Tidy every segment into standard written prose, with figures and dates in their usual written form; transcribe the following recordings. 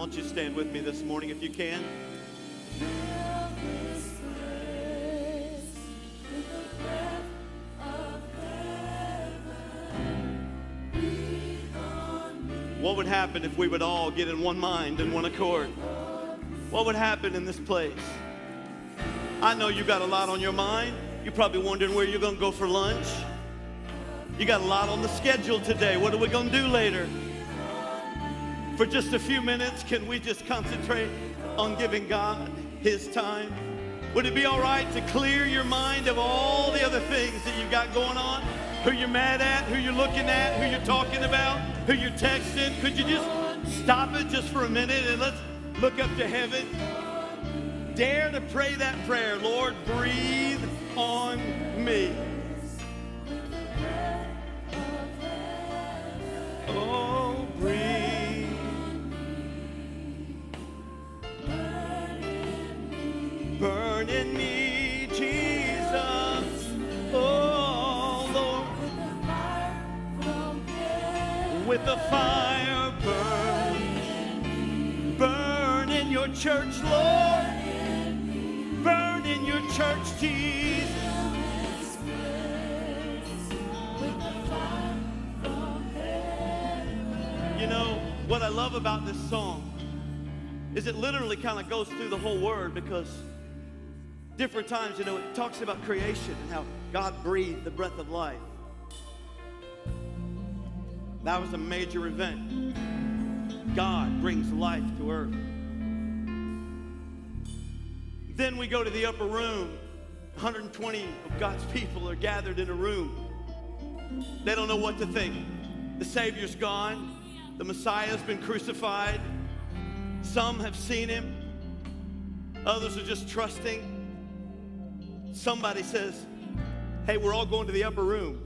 Won't you stand with me this morning if you can? What would happen if we would all get in one mind and one accord? What would happen in this place? I know you got a lot on your mind. You're probably wondering where you're going to go for lunch. You got a lot on the schedule today. What are we going to do later? For just a few minutes, can we just concentrate on giving God His time? Would it be all right to clear your mind of all the other things that you've got going on? Who you're mad at, who you're looking at, who you're talking about, who you're texting? Could you just stop it just for a minute and let's look up to heaven? Dare to pray that prayer. Lord, breathe on me. Oh, breathe. Burn in me, Jesus. Oh, Lord. With the fire burn. Burn in your church, Lord. Burn in your church, Jesus. You know, what I love about this song is it literally kind of goes through the whole word, because different times, you know, it talks about creation and how God breathed the breath of life. That was a major event. God brings life to earth. Then we go to the upper room. 120 of God's people are gathered in a room. They don't know what to think. The Savior's gone. The Messiah's been crucified. Some have seen him. Others are just trusting. Somebody says, hey, we're all going to the upper room.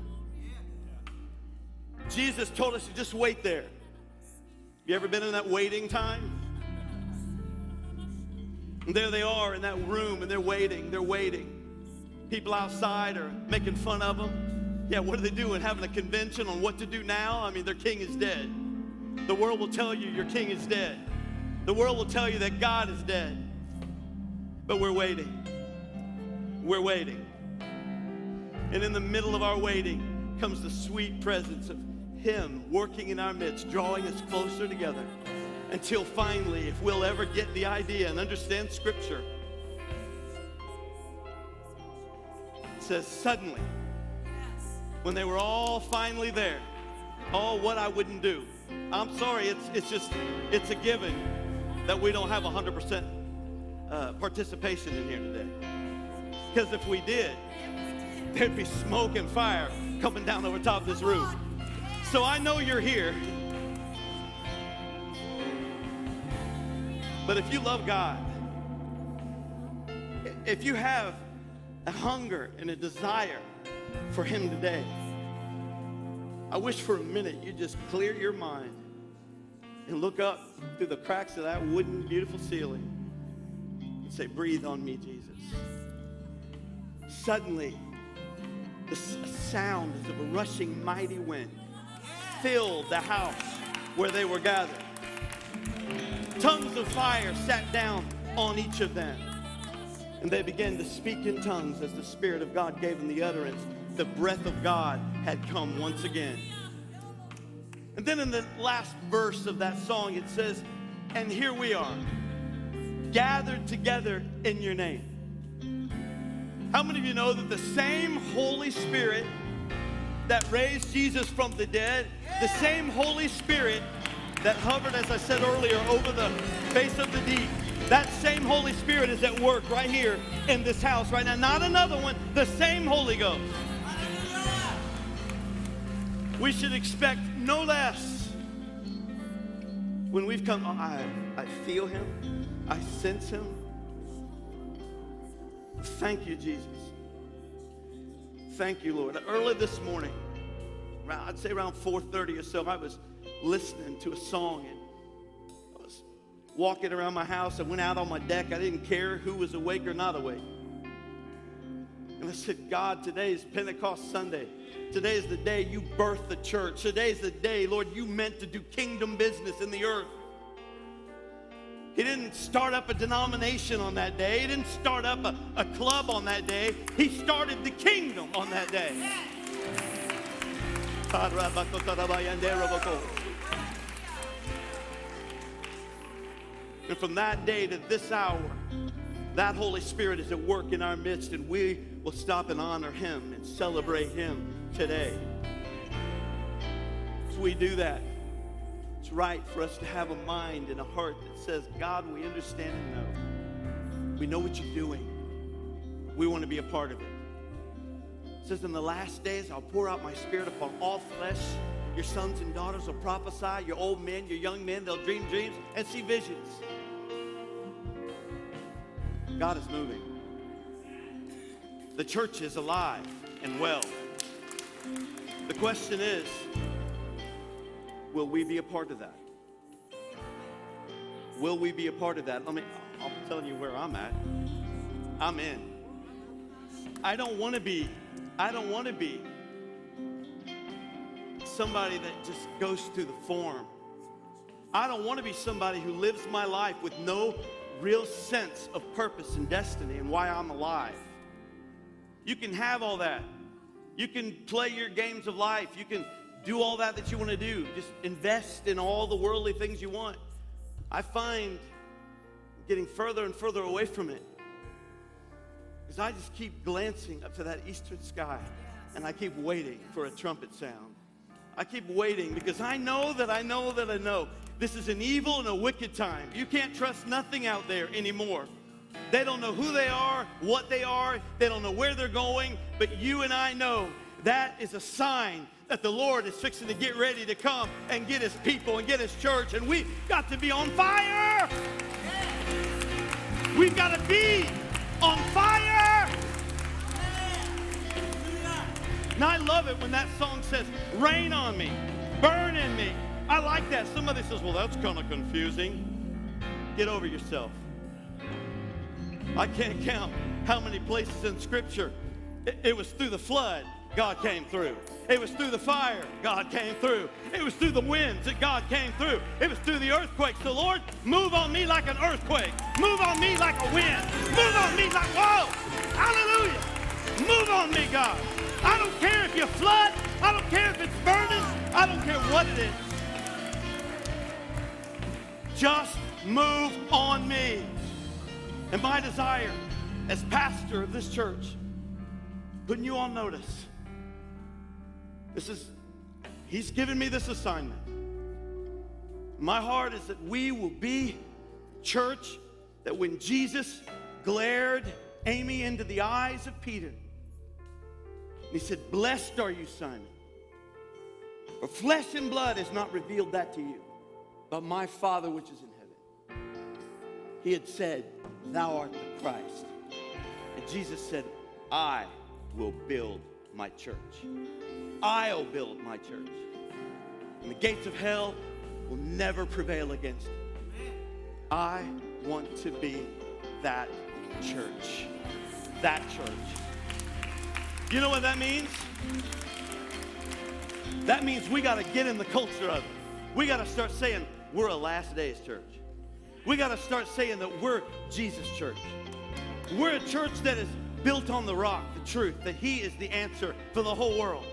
Jesus told us to just wait there. You ever been in that waiting time? And there they are in that room, and they're waiting. They're waiting. People outside are making fun of them. Yeah, what are they doing? Having a convention on what to do now? I mean, their king is dead. The world will tell you your king is dead. The world will tell you that God is dead. But we're waiting. We're waiting. And in the middle of our waiting comes the sweet presence of Him working in our midst, drawing us closer together until finally, if we'll ever get the idea and understand Scripture, it says suddenly, when they were all finally there, oh, what I wouldn't do. I'm sorry, it's a given that we don't have 100% participation in here today. Because if we did, there'd be smoke and fire coming down over top of this roof. So I know you're here. But if you love God, if you have a hunger and a desire for Him today, I wish for a minute you just clear your mind and look up through the cracks of that wooden, beautiful ceiling and say, breathe on me, Jesus. Suddenly, the sound as of a rushing, mighty wind filled the house where they were gathered. Tongues of fire sat down on each of them, and they began to speak in tongues as the Spirit of God gave them the utterance. The breath of God had come once again. And then in the last verse of that song, it says, and here we are, gathered together in your name. How many of you know that the same Holy Spirit that raised Jesus from the dead, the same Holy Spirit that hovered, as I said earlier, over the face of the deep, that same Holy Spirit is at work right here in this house right now. Not another one, the same Holy Ghost. We should expect no less when we've come. I feel Him. I sense Him. Thank you, Jesus. Thank you, Lord. Early this morning, I'd say around 4:30 or so, I was listening to a song, and I was walking around my house. I went out on my deck. I didn't care who was awake or not awake. And I said, God, today is Pentecost Sunday. Today is the day you birthed the church. Today is the day, Lord, you meant to do kingdom business in the earth. He didn't start up a denomination on that day. He didn't start up a club on that day. He started the kingdom on that day. And from that day to this hour, that Holy Spirit is at work in our midst, and we will stop and honor Him and celebrate Him today. As we do that, it's right for us to have a mind and a heart that says, God, we understand and know. We know what you're doing. We want to be a part of it. It says, in the last days, I'll pour out my Spirit upon all flesh. Your sons and daughters will prophesy. Your old men, your young men, they'll dream dreams and see visions. God is moving. The church is alive and well. The question is, will we be a part of that? Will we be a part of that? I'm telling you where I'm at. I'm in. I don't want to be somebody that just goes through the form. I don't want to be somebody who lives my life with no real sense of purpose and destiny and why I'm alive. You can have all that. You can play your games of life. You can do all that you want to do. Just invest in all the worldly things you want. I find getting further and further away from it because I just keep glancing up to that eastern sky, and I keep waiting for a trumpet sound. I keep waiting because I know. This is an evil and a wicked time. You can't trust nothing out there anymore. They don't know who they are, what they are. They don't know where they're going. But you and I know that is a sign that the Lord is fixing to get ready to come and get His people and get His church. And we've got to be on fire. We've got to be on fire. And I love it when that song says, rain on me, burn in me. I like that. Somebody says, well, that's kind of confusing. Get over yourself. I can't count how many places in Scripture it was through the flood, God came through. It was through the fire, God came through. It was through the winds that God came through. It was through the earthquake. So, Lord, move on me like an earthquake. Move on me like a wind. Move on me like, whoa, hallelujah. Move on me, God. I don't care if you flood. I don't care if it's burning. I don't care what it is. Just move on me. And my desire as pastor of this church, putting you on notice, he's given me this assignment. My heart is that we will be church that when Jesus glared Amy into the eyes of Peter, He said, blessed are you, Simon, for flesh and blood has not revealed that to you, but my Father which is in heaven. He had said, thou art the Christ. And Jesus said, I will build my church. I'll build my church. And the gates of hell will never prevail against it. I want to be that church. That church. You know what that means? That means we got to get in the culture of it. We got to start saying, we're a last days church. We got to start saying that we're Jesus church. We're a church that is built on the rock, the truth, that He is the answer for the whole world.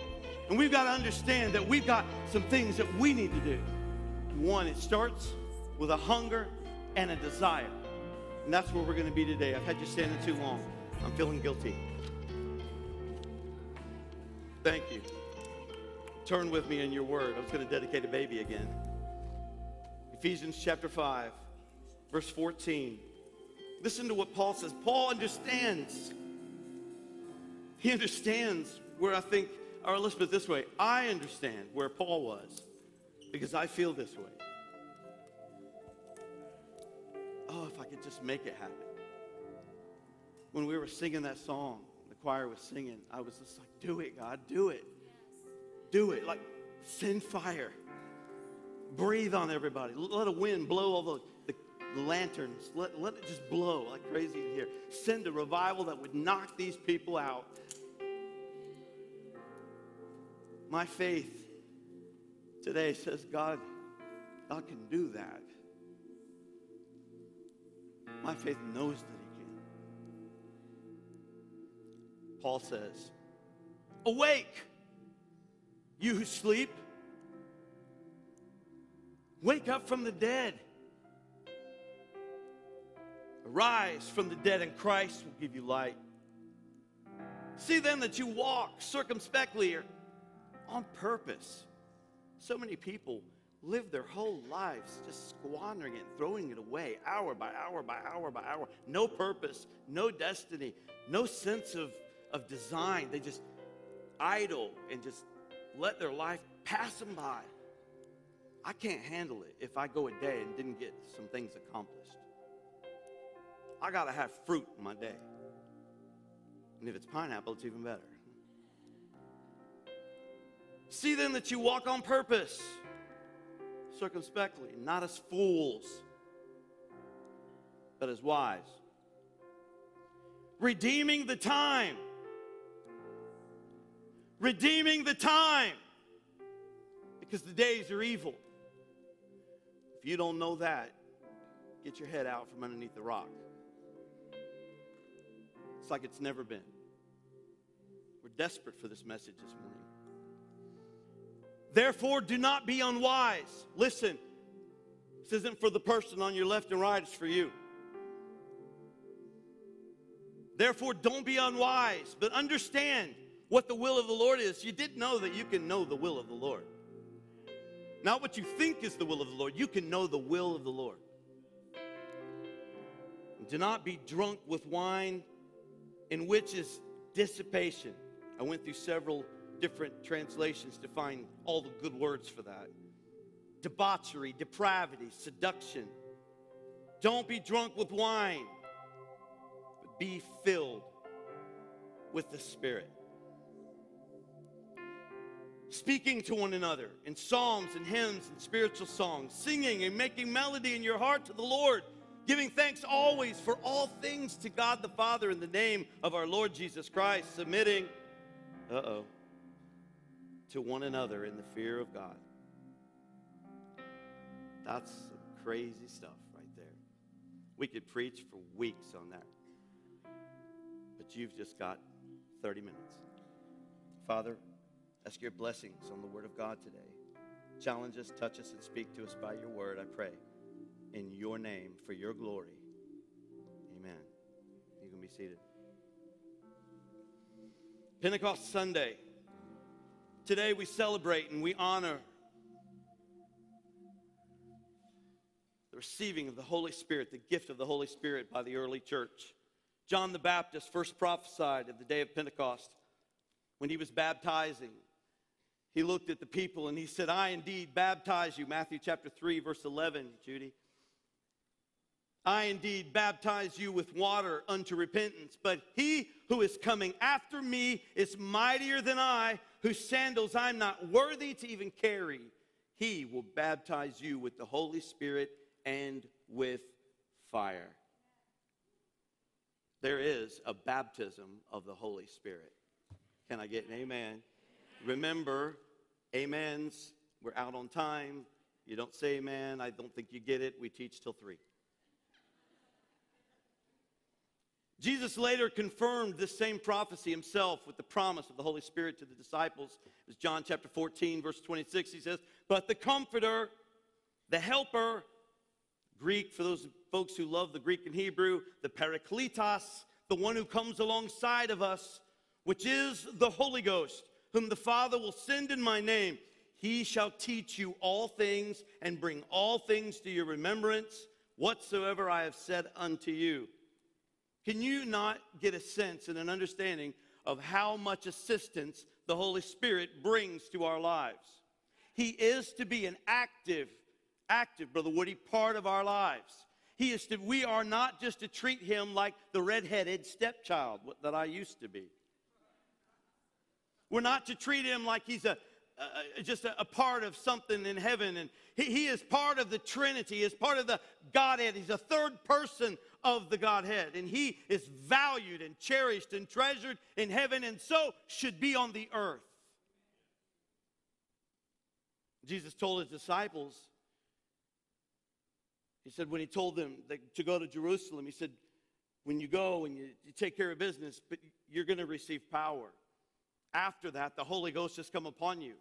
And we've got to understand that we've got some things that we need to do. One, it starts with a hunger and a desire. And that's where we're going to be today. I've had you standing too long. I'm feeling guilty. Thank you. Turn with me in your word. I was going to dedicate a baby again. Ephesians chapter 5, verse 14. Listen to what Paul says. Paul understands. He understands where I think, or let's put it this way, I understand where Paul was because I feel this way. Oh, if I could just make it happen. When we were singing that song, the choir was singing, I was just like, do it, God, do it. Do it, like send fire. Breathe on everybody. Let a wind blow all the lanterns. Let it just blow like crazy in here. Send a revival that would knock these people out. My faith today says, God can do that. My faith knows that he can. Paul says, awake, you who sleep. Wake up from the dead. Arise from the dead, and Christ will give you light. See then that you walk circumspectly, or on purpose. So many people live their whole lives just squandering it, throwing it away, hour by hour by hour by hour. No purpose, no destiny, no sense of design. They just idle and just let their life pass them by. I can't handle it if I go a day and didn't get some things accomplished. I gotta have fruit in my day. And if it's pineapple, it's even better. See then that you walk on purpose, circumspectly, not as fools, but as wise. Redeeming the time. Redeeming the time. Because the days are evil. If you don't know that, get your head out from underneath the rock. It's like it's never been. We're desperate for this message this morning. Therefore, do not be unwise. Listen, this isn't for the person on your left and right, it's for you. Therefore, don't be unwise, but understand what the will of the Lord is. You did know that you can know the will of the Lord. Not what you think is the will of the Lord. You can know the will of the Lord. Do not be drunk with wine, in which is dissipation. I went through several different translations to find all the good words for that. Debauchery, depravity, seduction. Don't be drunk with wine, but be filled with the Spirit. Speaking to one another in psalms and hymns and spiritual songs, singing and making melody in your heart to the Lord, giving thanks always for all things to God the Father in the name of our Lord Jesus Christ, submitting to one another in the fear of God. That's some crazy stuff right there. We could preach for weeks on that. But you've just got 30 minutes. Father, ask your blessings on the word of God today. Challenge us, touch us, and speak to us by your word, I pray. In your name, for your glory. Amen. You can be seated. Pentecost Sunday. Today we celebrate and we honor the receiving of the Holy Spirit, the gift of the Holy Spirit by the early church. John the Baptist first prophesied of the day of Pentecost when he was baptizing. He looked at the people and he said, I indeed baptize you. Matthew chapter 3, verse 11, Judy. I indeed baptize you with water unto repentance, but he who is coming after me is mightier than I, whose sandals I'm not worthy to even carry. He will baptize you with the Holy Spirit and with fire. There is a baptism of the Holy Spirit. Can I get an amen? Remember, amens, we're out on time. You don't say amen, I don't think you get it. We teach till 3. Jesus later confirmed this same prophecy himself with the promise of the Holy Spirit to the disciples. It's John chapter 14, verse 26. He says, but the Comforter, the Helper, Greek, for those folks who love the Greek and Hebrew, the Parakletos, the one who comes alongside of us, which is the Holy Ghost, whom the Father will send in my name. He shall teach you all things and bring all things to your remembrance, whatsoever I have said unto you. Can you not get a sense and an understanding of how much assistance the Holy Spirit brings to our lives? He is to be an active, Brother Woody, part of our lives. We are not just to treat him like the red-headed stepchild that I used to be. We're not to treat him like he's just a part of something in heaven. And he is part of the Trinity. He is part of the Godhead. He's a third person of the Godhead. And he is valued and cherished and treasured in heaven, and so should be on the earth. Jesus told his disciples, He said when he told them to go to Jerusalem, he said, when you go and you take care of business, but you're going to receive power. After that, the Holy Ghost has come upon you,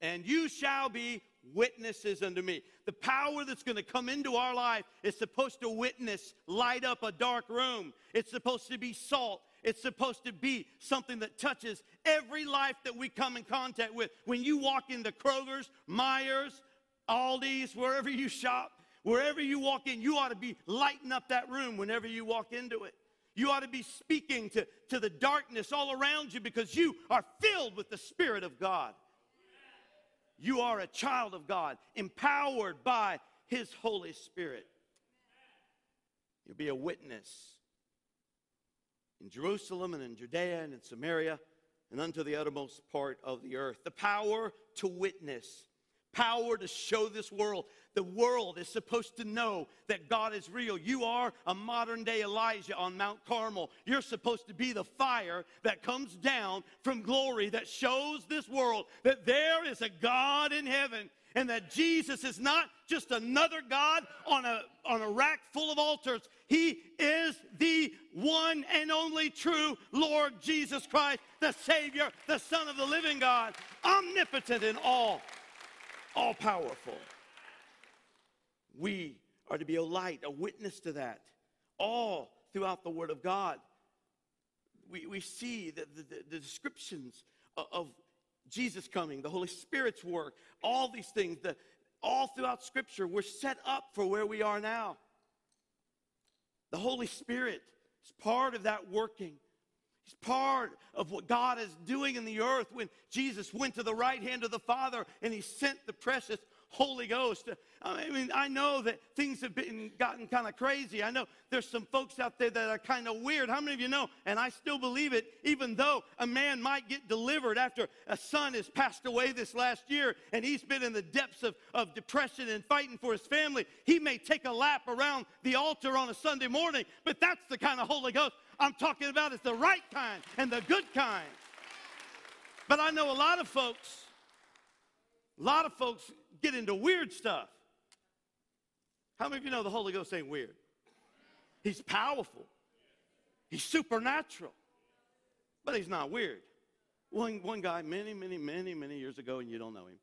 and you shall be witnesses unto me. The power that's going to come into our life is supposed to witness, light up a dark room. It's supposed to be salt. It's supposed to be something that touches every life that we come in contact with. When you walk into Kroger's, Myers, Aldi's, wherever you shop, wherever you walk in, you ought to be lighting up that room whenever you walk into it. You ought to be speaking to the darkness all around you because you are filled with the Spirit of God. You are a child of God, empowered by His Holy Spirit. You'll be a witness in Jerusalem and in Judea and in Samaria and unto the uttermost part of the earth. The power to witness, power to show this world. The world is supposed to know that God is real. You are a modern-day Elijah on Mount Carmel. You're supposed to be the fire that comes down from glory that shows this world that there is a God in heaven and that Jesus is not just another God on a rack full of altars. He is the one and only true Lord Jesus Christ, the Savior, the Son of the living God, omnipotent and all-powerful. We are to be a light, a witness to that, all throughout the Word of God. We see the descriptions of Jesus coming, the Holy Spirit's work, all these things, all throughout Scripture. We're set up for where we are now. The Holy Spirit is part of that working. It's part of what God is doing in the earth when Jesus went to the right hand of the Father and He sent the precious Holy Ghost. I mean, I know that things have gotten kind of crazy. I know there's some folks out there that are kind of weird. How many of you know? And I still believe it, even though a man might get delivered after a son has passed away this last year and he's been in the depths of depression and fighting for his family. He may take a lap around the altar on a Sunday morning, but that's the kind of Holy Ghost I'm talking about. It's the right kind and the good kind. But I know a lot of folks get into weird stuff. How many of you know the Holy Ghost ain't weird? He's powerful. He's supernatural. But he's not weird. One guy many years ago, and you don't know him,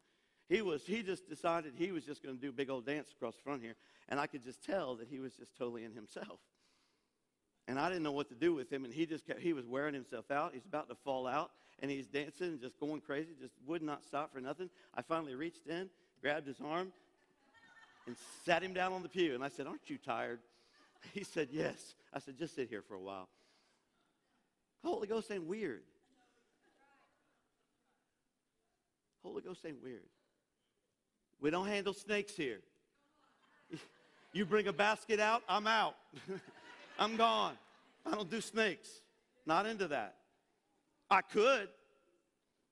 he just decided he was just going to do a big old dance across the front here, and I could just tell that he was just totally in himself. And I didn't know what to do with him, and he was wearing himself out. He's about to fall out, and he's dancing and just going crazy, just would not stop for nothing. I finally reached in, grabbed his arm, and sat him down on the pew. And I said, aren't you tired? He said, yes. I said, just sit here for a while. Holy Ghost ain't weird. Holy Ghost ain't weird. We don't handle snakes here. You bring a basket out, I'm out. I'm gone. I don't do snakes. Not into that. I could.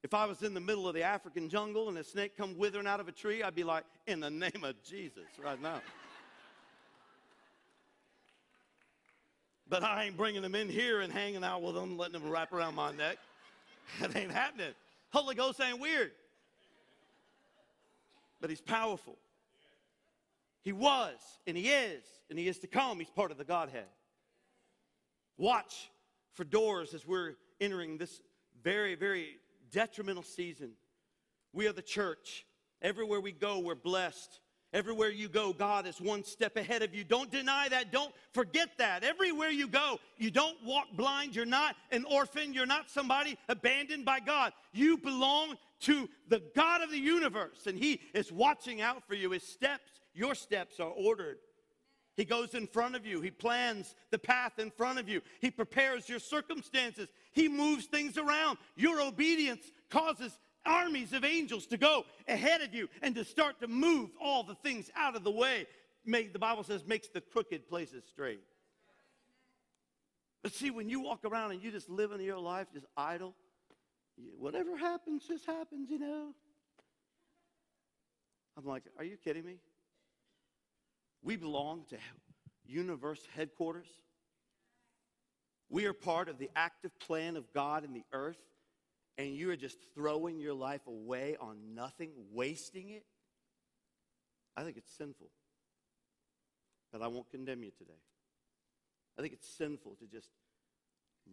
If I was in the middle of the African jungle and a snake come withering out of a tree, I'd be like, in the name of Jesus right now. But I ain't bringing them in here and hanging out with them, letting them wrap around my neck. That ain't happening. Holy Ghost ain't weird. But he's powerful. He was, and he is to come. He's part of the Godhead. Watch for doors as we're entering this very, very detrimental season. We are the church. Everywhere we go, we're blessed. Everywhere you go, God is one step ahead of you. Don't deny that. Don't forget that. Everywhere you go, you don't walk blind. You're not an orphan. You're not somebody abandoned by God. You belong to the God of the universe, and He is watching out for you. His steps, your steps are ordered. He goes in front of you. He plans the path in front of you. He prepares your circumstances. He moves things around. Your obedience causes armies of angels to go ahead of you and to start to move all the things out of the way. The Bible says, makes the crooked places straight. But see, when you walk around and you just live in your life, just idle, whatever happens just happens, you know. I'm like, are you kidding me? We belong to universe headquarters. We are part of the active plan of God in the earth, and you are just throwing your life away on nothing, wasting it. I think it's sinful. that I won't condemn you today. I think it's sinful to just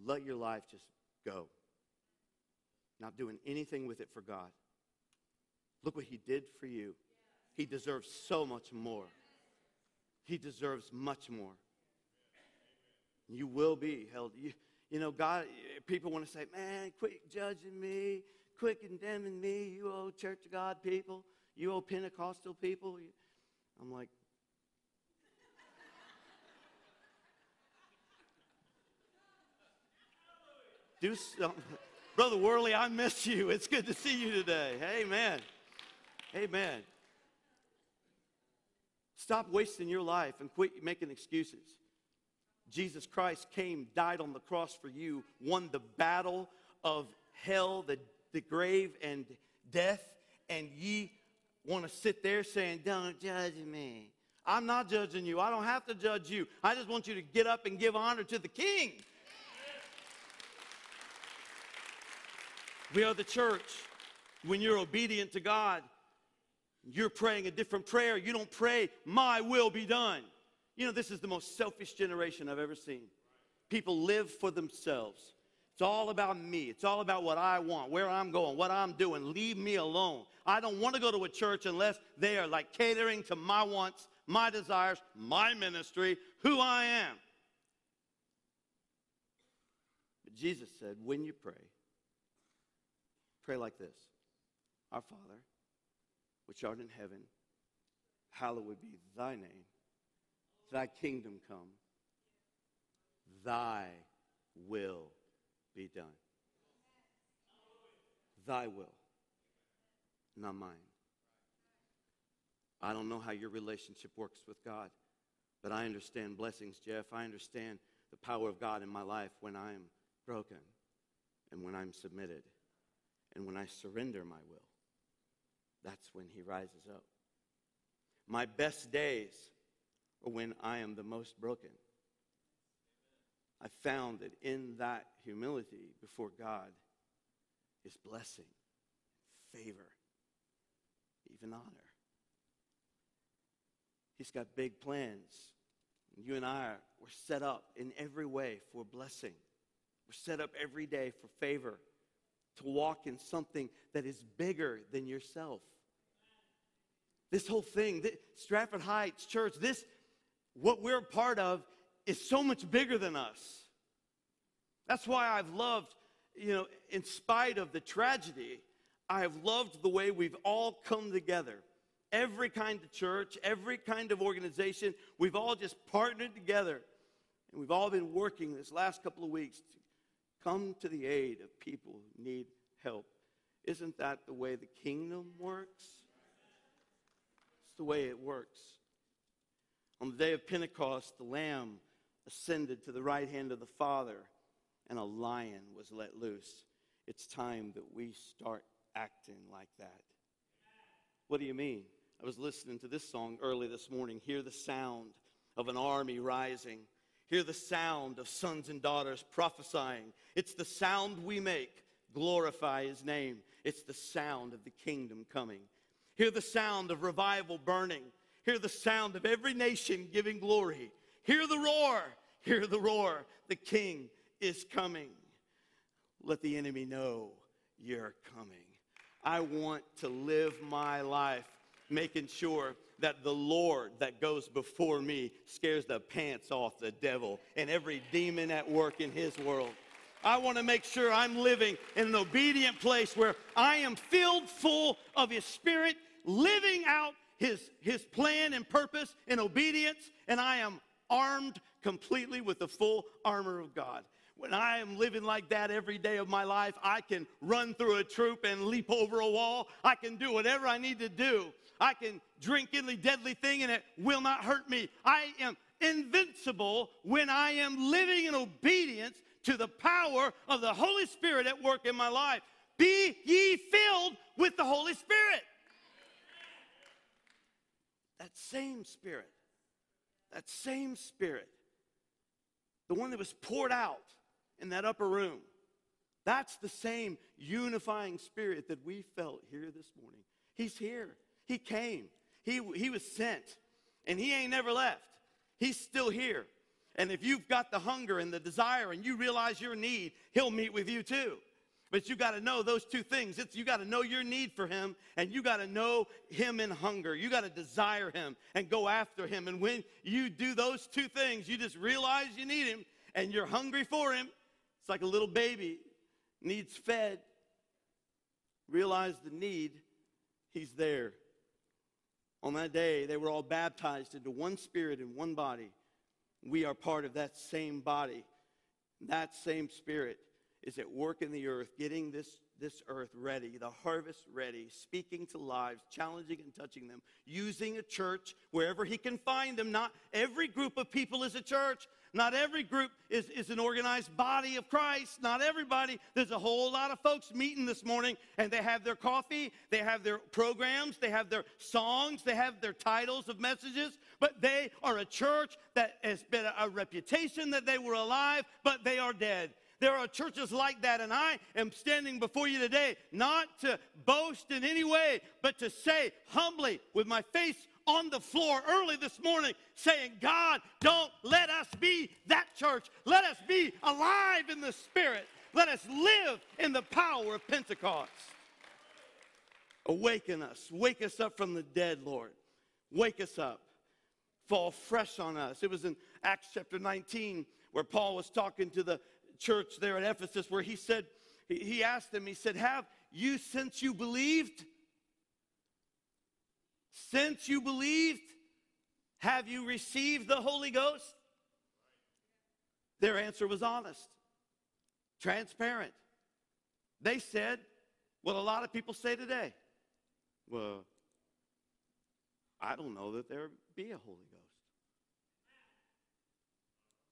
let your life just go, not doing anything with it for God. Look what he did for you. He deserves so much more. He deserves much more. You will be held. You know, God, people want to say, man, quit judging me, quit condemning me, you old Church of God people, you old Pentecostal people. I'm like, do something. Brother Worley, I miss you. It's good to see you today. Amen. Amen. Stop wasting your life and quit making excuses. Jesus Christ came, died on the cross for you, won the battle of hell, the grave, and death, and ye want to sit there saying, don't judge me. I'm not judging you. I don't have to judge you. I just want you to get up and give honor to the King. We are the church. When you're obedient to God, you're praying a different prayer. You don't pray, my will be done. You know, this is the most selfish generation I've ever seen. People live for themselves. It's all about me. It's all about what I want, where I'm going, what I'm doing. Leave me alone. I don't want to go to a church unless they are like catering to my wants, my desires, my ministry, who I am. But Jesus said, when you pray, pray like this. Our Father, which art in heaven, hallowed be thy name. Thy kingdom come. Thy will be done. Thy will, not mine. I don't know how your relationship works with God, but I understand blessings, Jeff. I understand the power of God in my life when I am broken and when I'm submitted and when I surrender my will. That's when he rises up. My best days are when I am the most broken. I found that in that humility before God is blessing, favor, even honor. He's got big plans. You and I, we're set up in every way for blessing. We're set up every day for favor, to walk in something that is bigger than yourself. This whole thing, Stratford Heights Church, this, what we're a part of, is so much bigger than us. That's why I've loved, you know, in spite of the tragedy, I have loved the way we've all come together. Every kind of church, every kind of organization, we've all just partnered together. And we've all been working this last couple of weeks to come to the aid of people who need help. Isn't that the way the kingdom works? It's the way it works. On the day of Pentecost, the Lamb ascended to the right hand of the Father, and a lion was let loose. It's time that we start acting like that. What do you mean? I was listening to this song early this morning. Hear the sound of an army rising. Hear the sound of sons and daughters prophesying. It's the sound we make. Glorify his name. It's the sound of the kingdom coming. Hear the sound of revival burning. Hear the sound of every nation giving glory. Hear the roar. Hear the roar. The King is coming. Let the enemy know you're coming. I want to live my life making sure that the Lord that goes before me scares the pants off the devil and every demon at work in his world. I want to make sure I'm living in an obedient place where I am filled full of his Spirit, living out his plan and purpose in obedience, and I am armed completely with the full armor of God. When I am living like that every day of my life, I can run through a troop and leap over a wall. I can do whatever I need to do. I can drink any deadly thing and it will not hurt me. I am invincible when I am living in obedience to the power of the Holy Spirit at work in my life. Be ye filled with the Holy Spirit. That same Spirit, the one that was poured out in that upper room, that's the same unifying Spirit that we felt here this morning. He's here. He came. He was sent, and he ain't never left. He's still here. And if you've got the hunger and the desire and you realize your need, he'll meet with you too. But you got to know those two things. You got to know your need for him, and you got to know him in hunger. You got to desire him and go after him. And when you do those two things, you just realize you need him and you're hungry for him. It's like a little baby needs fed. Realize the need, he's there. On that day, they were all baptized into one spirit and one body. We are part of that same body. That same spirit is at work in the earth, getting this earth ready, the harvest ready, speaking to lives, challenging and touching them, using a church wherever he can find them. Not every group of people is a church. Not every group is an organized body of Christ. Not everybody. There's a whole lot of folks meeting this morning, and they have their coffee, they have their programs, they have their songs, they have their titles of messages, but they are a church that has been a reputation that they were alive, but they are dead. There are churches like that, and I am standing before you today not to boast in any way, but to say humbly with my face on the floor early this morning, saying, God, don't let us be that church. Let us be alive in the Spirit. Let us live in the power of Pentecost. Awaken us. Wake us up from the dead, Lord. Wake us up. Fall fresh on us. It was in Acts chapter 19 where Paul was talking to the church there at Ephesus, where he said, he asked them, he said, have you, since you believed, have you received the Holy Ghost? Their answer was honest, transparent. They said what a lot of people say today. Well, I don't know that there be a Holy Ghost.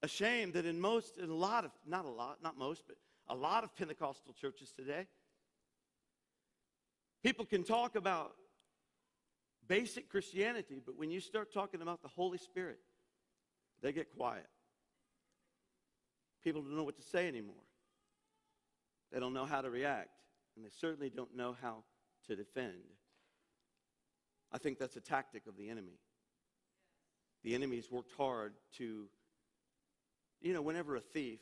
A shame that in a lot of Pentecostal churches today, people can talk about basic Christianity, but when you start talking about the Holy Spirit, they get quiet. People don't know what to say anymore. They don't know how to react, and they certainly don't know how to defend. I think that's a tactic of the enemy. The enemy's worked hard to... You know, whenever a thief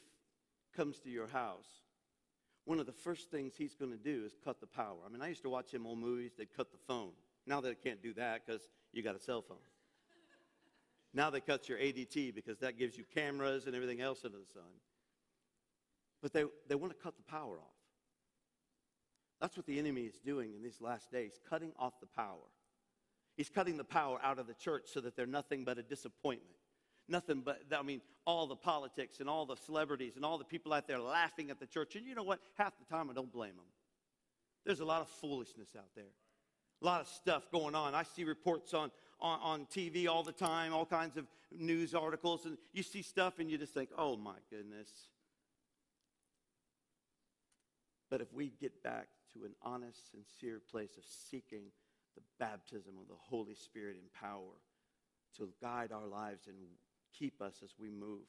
comes to your house, one of the first things he's going to do is cut the power. I mean, I used to watch him old movies that cut the phone. Now they can't do that because you got a cell phone. Now they cut your ADT because that gives you cameras and everything else under the sun. But they want to cut the power off. That's what the enemy is doing in these last days, cutting off the power. He's cutting the power out of the church so that they're nothing but a disappointment. Nothing but, all the politics and all the celebrities and all the people out there laughing at the church. And you know what? Half the time I don't blame them. There's a lot of foolishness out there. A lot of stuff going on. I see reports on TV all the time, all kinds of news articles. And you see stuff and you just think, oh my goodness. But if we get back to an honest, sincere place of seeking the baptism of the Holy Spirit in power to guide our lives and keep us as we move. I'm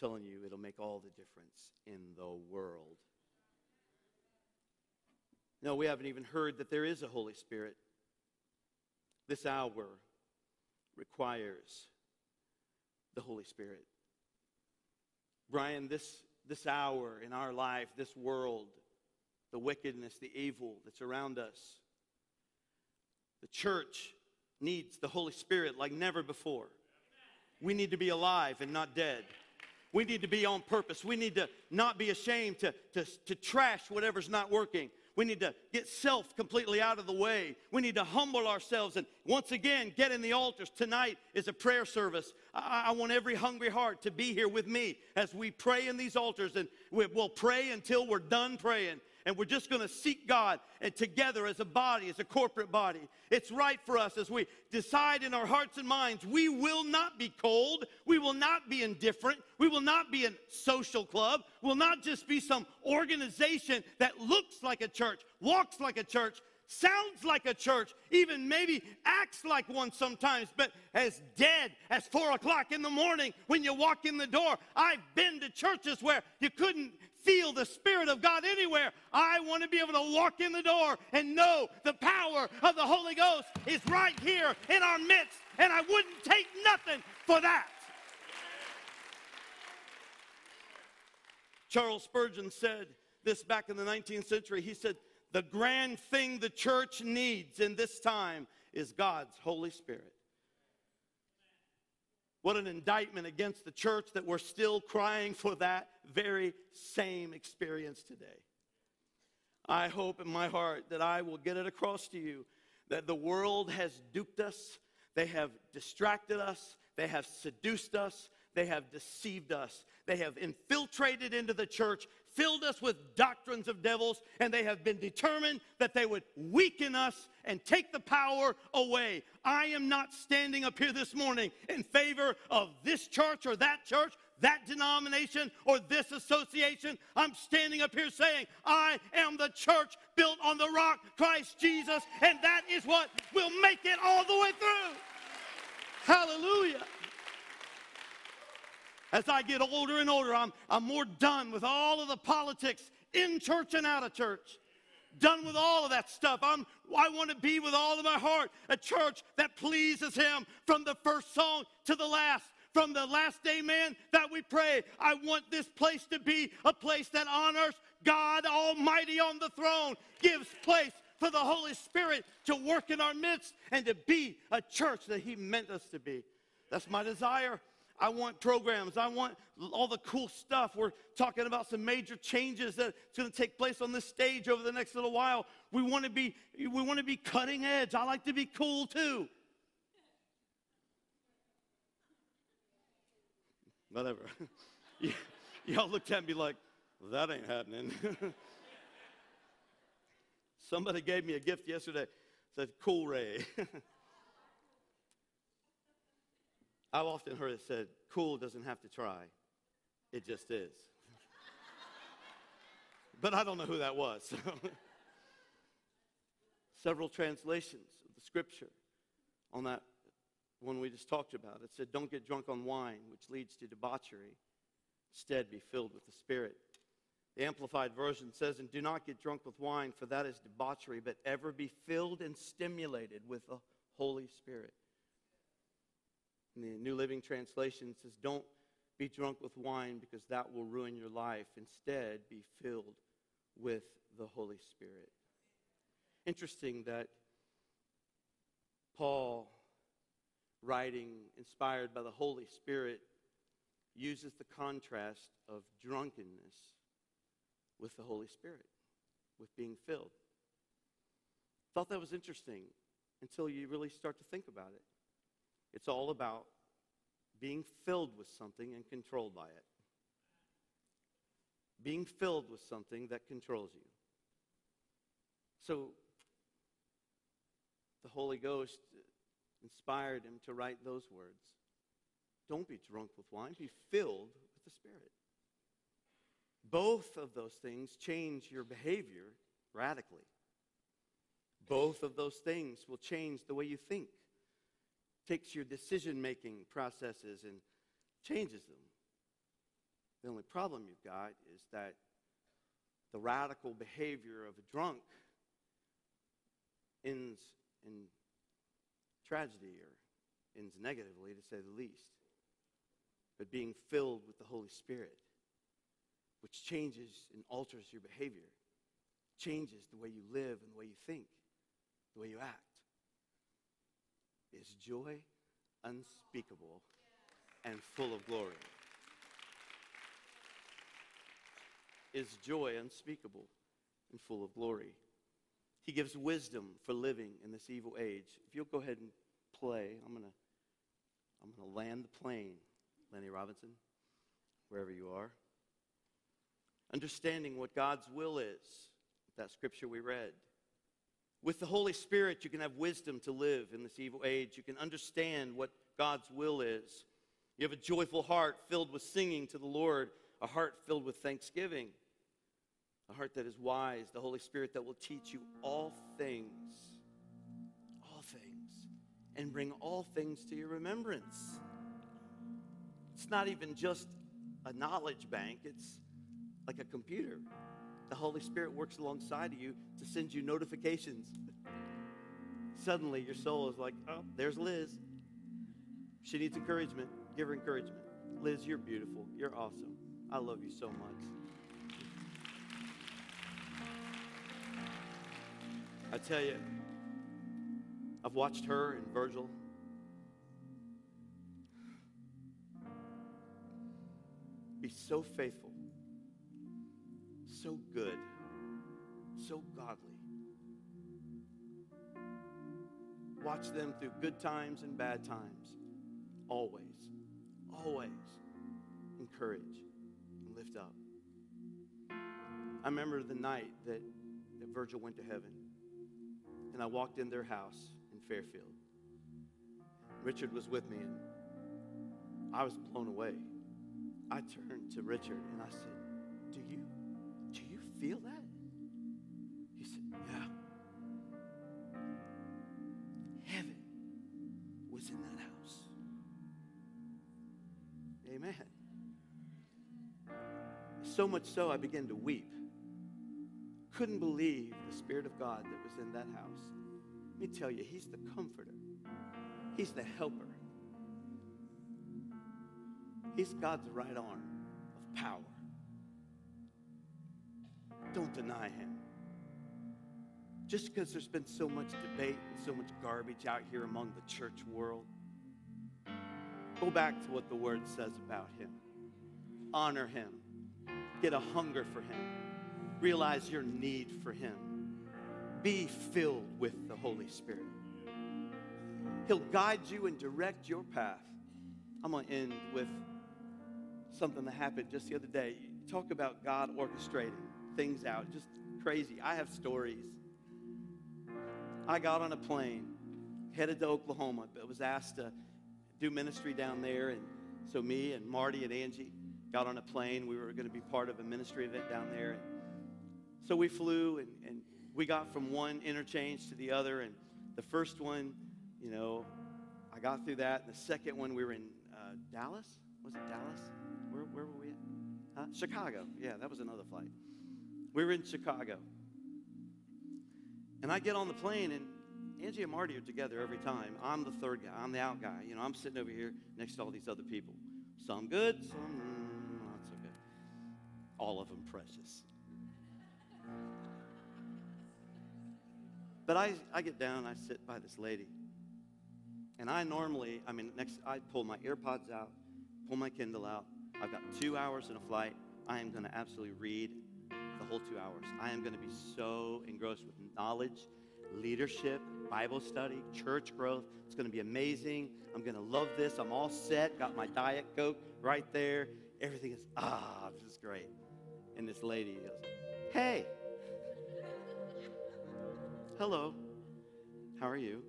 telling you, it'll make all the difference in the world. No, we haven't even heard that there is a Holy Spirit. This hour requires the Holy Spirit. Brian, this hour in our life, this world, the wickedness, the evil that's around us, the church needs the Holy Spirit like never before. We need to be alive and not dead. We need to be on purpose. We need to not be ashamed to trash whatever's not working. We need to get self completely out of the way. We need to humble ourselves and once again get in the altars. Tonight is a prayer service. I want every hungry heart to be here with me as we pray in these altars, and we'll pray until we're done praying. And we're just going to seek God and together as a body, as a corporate body. It's right for us as we decide in our hearts and minds, we will not be cold. We will not be indifferent. We will not be a social club. We'll not just be some organization that looks like a church, walks like a church, sounds like a church, even maybe acts like one sometimes, but as dead as 4:00 in the morning when you walk in the door. I've been to churches where you couldn't feel the Spirit of God anywhere. I want to be able to walk in the door and know the power of the Holy Ghost is right here in our midst, and I wouldn't take nothing for that. Charles Spurgeon said this back in the 19th century. He said, the grand thing the church needs in this time is God's Holy Spirit. What an indictment against the church that we're still crying for that very same experience today. I hope in my heart that I will get it across to you that the world has duped us, they have distracted us, they have seduced us, they have deceived us, they have infiltrated into the church, filled us with doctrines of devils, and they have been determined that they would weaken us and take the power away. I am not standing up here this morning in favor of this church, that denomination, or this association. I'm standing up here saying, I am the church built on the rock, Christ Jesus, and that is what will make it all the way through. Hallelujah. As I get older and older, I'm more done with all of the politics in church and out of church. Done with all of that stuff. I want to be with all of my heart a church that pleases Him from the first song to the last. From the last amen that we pray, I want this place to be a place that honors God Almighty on the throne, gives place for the Holy Spirit to work in our midst and to be a church that He meant us to be. That's my desire. I want programs. I want all the cool stuff. We're talking about some major changes that's going to take place on this stage over the next little while. We want to be cutting edge. I like to be cool too. Whatever. Y'all looked at me like, that ain't happening. Somebody gave me a gift yesterday. Said, Cool Ray. I've often heard it said, cool doesn't have to try. It just is. But I don't know who that was. So. Several translations of the scripture on that one we just talked about. It said, don't get drunk on wine, which leads to debauchery. Instead, be filled with the Spirit. The Amplified Version says, and do not get drunk with wine, for that is debauchery, but ever be filled and stimulated with the Holy Spirit. And the New Living Translation says, don't be drunk with wine because that will ruin your life. Instead, be filled with the Holy Spirit. Interesting that Paul, writing inspired by the Holy Spirit, uses the contrast of drunkenness with the Holy Spirit, with being filled. Thought that was interesting until you really start to think about it. It's all about being filled with something and controlled by it. Being filled with something that controls you. So, the Holy Ghost inspired him to write those words. Don't be drunk with wine, be filled with the Spirit. Both of those things change your behavior radically. Both of those things will change the way you think. Takes your decision-making processes and changes them. The only problem you've got is that the radical behavior of a drunk ends in tragedy or ends negatively, to say the least. But being filled with the Holy Spirit, which changes and alters your behavior, changes the way you live and the way you think, the way you act, is joy unspeakable and full of glory. Is joy unspeakable and full of glory. He gives wisdom for living in this evil age. If you'll go ahead and play, I'm gonna land the plane, Lenny Robinson, wherever you are. Understanding what God's will is, that scripture we read. With the Holy Spirit, you can have wisdom to live in this evil age. You can understand what God's will is. You have a joyful heart filled with singing to the Lord, a heart filled with thanksgiving, a heart that is wise, the Holy Spirit that will teach you all things, and bring all things to your remembrance. It's not even just a knowledge bank. It's like a computer. The Holy Spirit works alongside of you to send you notifications. Suddenly, your soul is like, oh, there's Liz. She needs encouragement. Give her encouragement. Liz, you're beautiful. You're awesome. I love you so much. I tell you, I've watched her and Virgil. Be so faithful, so good, so godly. Watch them through good times and bad times. Always, always encourage and lift up. I remember the night that Virgil went to heaven, and I walked in their house in Fairfield. Richard was with me, and I was blown away. I turned to Richard and I said, "Do you feel that?" He said, "Yeah. Heaven was in that house." Amen. So much so, I began to weep. Couldn't believe the Spirit of God that was in that house. Let me tell you, He's the comforter. He's the helper. He's God's right arm of power. Don't deny Him. Just because there's been so much debate and so much garbage out here among the church world, go back to what the Word says about Him. Honor Him. Get a hunger for Him. Realize your need for Him. Be filled with the Holy Spirit. He'll guide you and direct your path. I'm going to end with something that happened just the other day. You talk about God orchestrating things out, just crazy. I have stories. I got on a plane, headed to Oklahoma, but was asked to do ministry down there. And so me and Marty and Angie got on a plane. We were going to be part of a ministry event down there. And so we flew, and we got from one interchange to the other. And the first one, you know, I got through that. And the second one, we were in Dallas. Was it Dallas? Where were we at? Chicago. Yeah, that was another flight. We were in Chicago. And I get on the plane, and Angie and Marty are together every time. I'm the third guy. I'm the out guy. You know, I'm sitting over here next to all these other people. Some good, some not so good. All of them precious. But I get down, I sit by this lady. And I pull my AirPods out, pull my Kindle out. I've got 2 hours in a flight. I am going to absolutely read the whole 2 hours. I am going to be so engrossed with knowledge, leadership, Bible study, church growth. It's going to be amazing. I'm going to love this. I'm all set. Got my Diet Coke right there. Everything is, this is great. And this lady goes, "Hey. Hello. How are you?"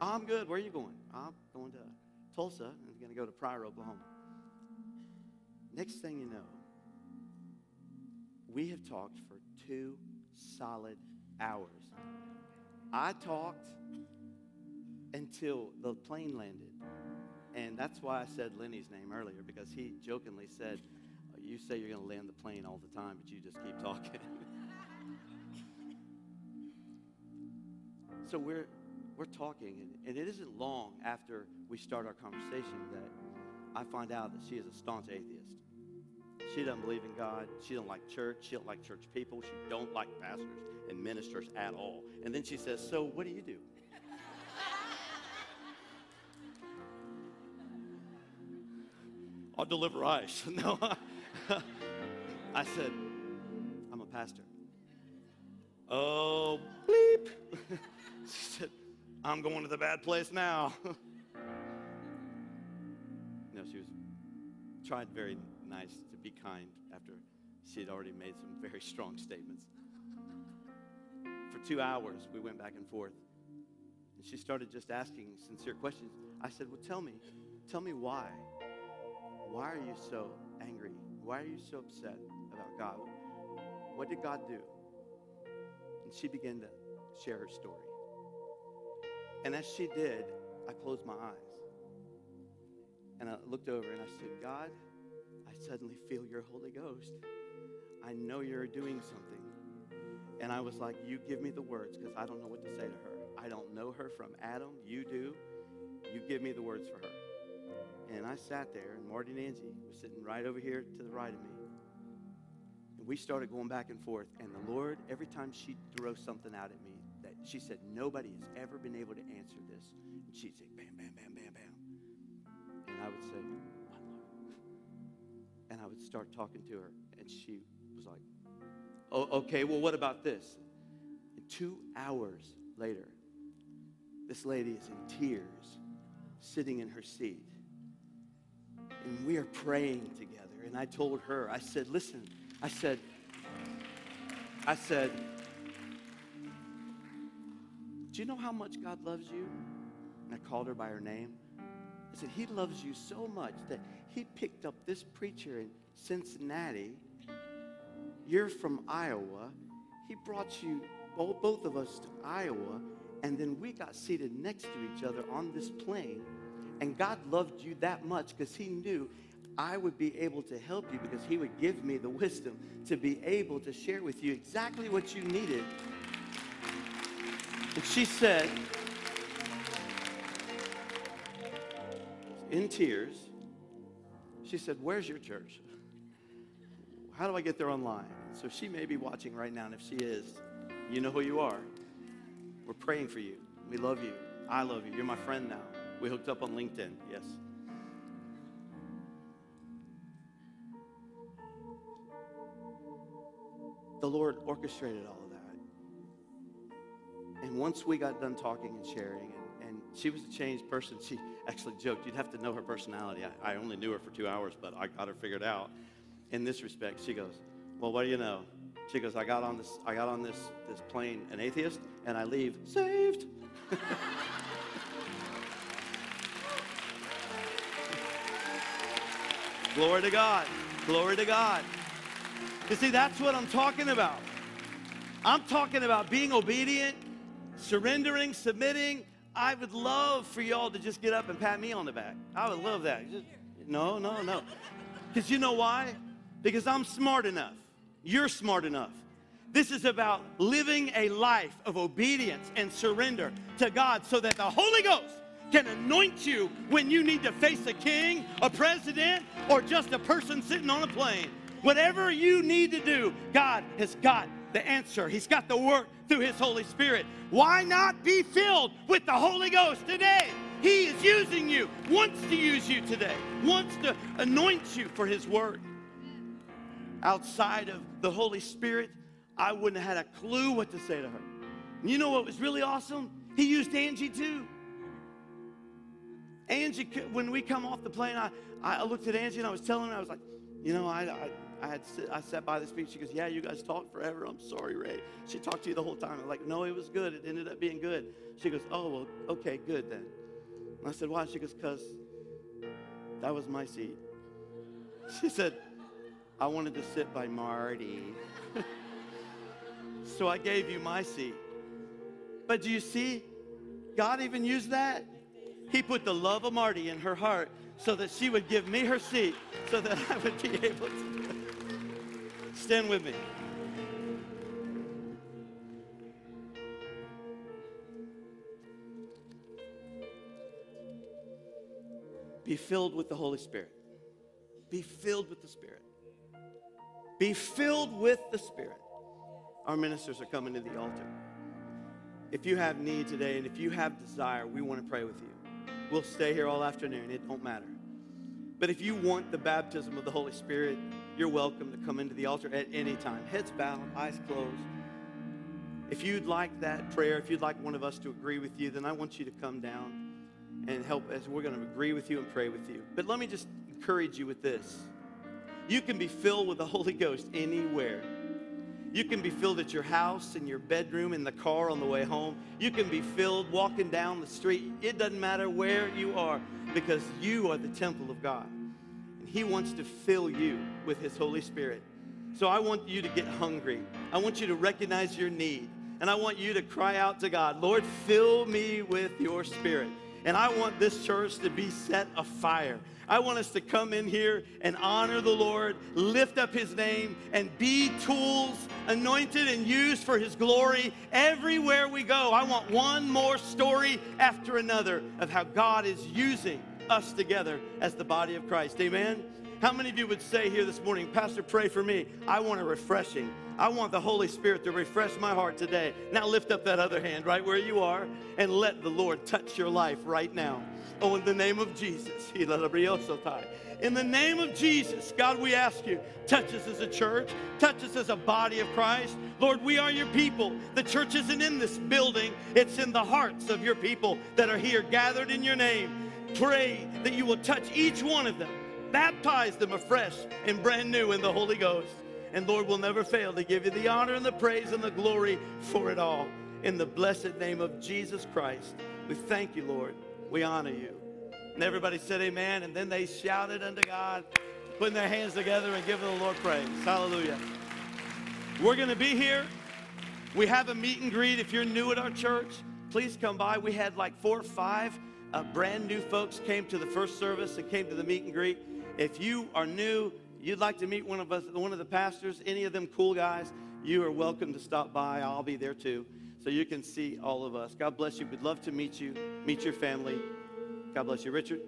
"I'm good. Where are you going?" "I'm going to Tulsa, and I'm going to go to Pryor, Oklahoma." Next thing you know, we have talked for 2 solid hours. I talked until the plane landed. And that's why I said Lenny's name earlier, because he jokingly said, "You say you're going to land the plane all the time, but you just keep talking." So we're talking, and it isn't long after we start our conversation that I find out that she is a staunch atheist. She doesn't believe in God. She doesn't like church. She don't like church people. She don't like pastors and ministers at all. And then she says, "So what do you do?" "I'll deliver ice." No, I said, "I'm a pastor." "Oh, bleep." She said, "I'm going to the bad place now." No, she was tried very nice to be kind after she had already made some very strong statements. For 2 hours, we went back and forth. And she started just asking sincere questions. I said, "Well, tell me why. Why are you so angry? Why are you so upset about God? What did God do?" And she began to share her story. And as she did, I closed my eyes. And I looked over and I said, "God, I suddenly feel your Holy Ghost. I know you're doing something." And I was like, "You give me the words, because I don't know what to say to her. I don't know her from Adam. You do. You give me the words for her." And I sat there, and Marty and Angie were sitting right over here to the right of me. And we started going back and forth. And the Lord, every time she'd throw something out at me, that she said nobody has ever been able to answer this. And she'd say, bam, bam, bam, bam, bam. And I would say, what, Lord? And I would start talking to her. And she was like, oh, okay, well, what about this? And 2 hours later, this lady is in tears, sitting in her seat. And we are praying together. And I told her, I said, listen, I said, do you know how much God loves you? And I called her by her name. I said, he loves you so much that he picked up this preacher in Cincinnati. You're from Iowa. He brought you, both of us, to Iowa. And then we got seated next to each other on this plane. And God loved you that much because he knew I would be able to help you, because he would give me the wisdom to be able to share with you exactly what you needed. And she said, in tears, she said, where's your church? How do I get there online? So she may be watching right now, and if she is, you know who you are. We're praying for you. We love you. I love you. You're my friend now. We hooked up on LinkedIn, yes. The Lord orchestrated all of that. And once we got done talking and sharing, and she was a changed person. She actually joked, you'd have to know her personality. I only knew her for 2 hours, but I got her figured out in this respect. She goes, well, what do you know? She goes, I got on this plane an atheist, and I leave saved. Glory to God. Glory to God. You see, that's what I'm talking about. I'm talking about being obedient, surrendering, submitting. I would love for y'all to just get up and pat me on the back. I would love that. Just, no. Because you know why? Because I'm smart enough. You're smart enough. This is about living a life of obedience and surrender to God so that the Holy Ghost can anoint you when you need to face a king, a president, or just a person sitting on a plane. Whatever you need to do, God has got the answer. He's got the work through his Holy Spirit. Why not be filled with the Holy Ghost today? He is using you, wants to use you today, wants to anoint you for his word. Outside of the Holy Spirit, I wouldn't have had a clue what to say to her. And you know what was really awesome? He used Angie too. Angie, when we come off the plane, I looked at Angie and I was telling her, I was like, you know, I sat by this speech. She goes, yeah, you guys talked forever. I'm sorry, Ray. She talked to you the whole time. I'm like, no, it was good. It ended up being good. She goes, oh, well, okay, good then. And I said, why? She goes, because that was my seat. She said, I wanted to sit by Marty. So I gave you my seat. But do you see, God even used that? He put the love of Marty in her heart so that she would give me her seat, so that I would be able to stand with me. Be filled with the Holy Spirit. Be filled with the Spirit. Be filled with the Spirit. Our ministers are coming to the altar. If you have need today and if you have desire, we want to pray with you. We'll stay here all afternoon. It don't matter. But if you want the baptism of the Holy Spirit, you're welcome to come into the altar at any time. Heads bowed, eyes closed. If you'd like that prayer, if you'd like one of us to agree with you, then I want you to come down and help us. We're going to agree with you and pray with you. But let me just encourage you with this. You can be filled with the Holy Ghost anywhere. You can be filled at your house, in your bedroom, in the car on the way home. You can be filled walking down the street. It doesn't matter where you are, because you are the temple of God. And he wants to fill you with his Holy Spirit. So I want you to get hungry. I want you to recognize your need. And I want you to cry out to God, Lord, fill me with your Spirit. And I want this church to be set afire. I want us to come in here and honor the Lord, lift up his name, and be tools anointed and used for his glory everywhere we go. I want one more story after another of how God is using us together as the body of Christ. Amen? How many of you would say here this morning, Pastor, pray for me. I want a refreshing. I want the Holy Spirit to refresh my heart today. Now lift up that other hand right where you are and let the Lord touch your life right now. Oh, in the name of Jesus. In the name of Jesus, God, we ask you, touch us as a church, touch us as a body of Christ. Lord, we are your people. The church isn't in this building. It's in the hearts of your people that are here gathered in your name. Pray that you will touch each one of them. Baptize them afresh and brand new in the Holy Ghost. And Lord, we'll never fail to give you the honor and the praise and the glory for it all. In the blessed name of Jesus Christ, we thank you, Lord. We honor you. And everybody said amen. And then they shouted unto God, putting their hands together and giving the Lord praise. Hallelujah. We're going to be here. We have a meet and greet. If you're new at our church, please come by. We had like 4 or 5 brand new folks came to the first service and came to the meet and greet. If you are new, you'd like to meet one of us, one of the pastors, any of them cool guys, you are welcome to stop by. I'll be there too. So you can see all of us. God bless you. We'd love to meet you, meet your family. God bless you, Richard.